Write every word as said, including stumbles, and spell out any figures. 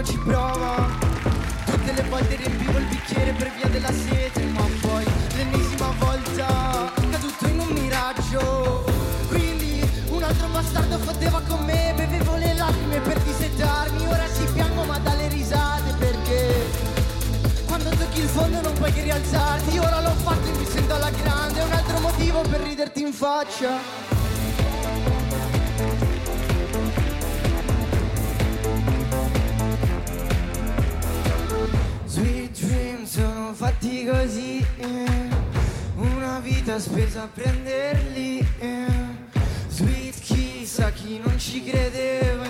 qualcuno ci prova. Tutte le volte riempivo il bicchiere per via della sete, ma poi l'ennesima volta caduto in un miraggio. Quindi un altro bastardo fotteva con me, bevevo le lacrime per dissettarmi. Ora si piango ma dalle risate, perché quando tocchi il fondo non puoi che rialzarti. Ora l'ho fatto e mi sento alla grande, è un altro motivo per riderti in faccia. Sono fatti così, eh. Una vita spesa a prenderli, eh. Sweet, chissà chi non ci credeva.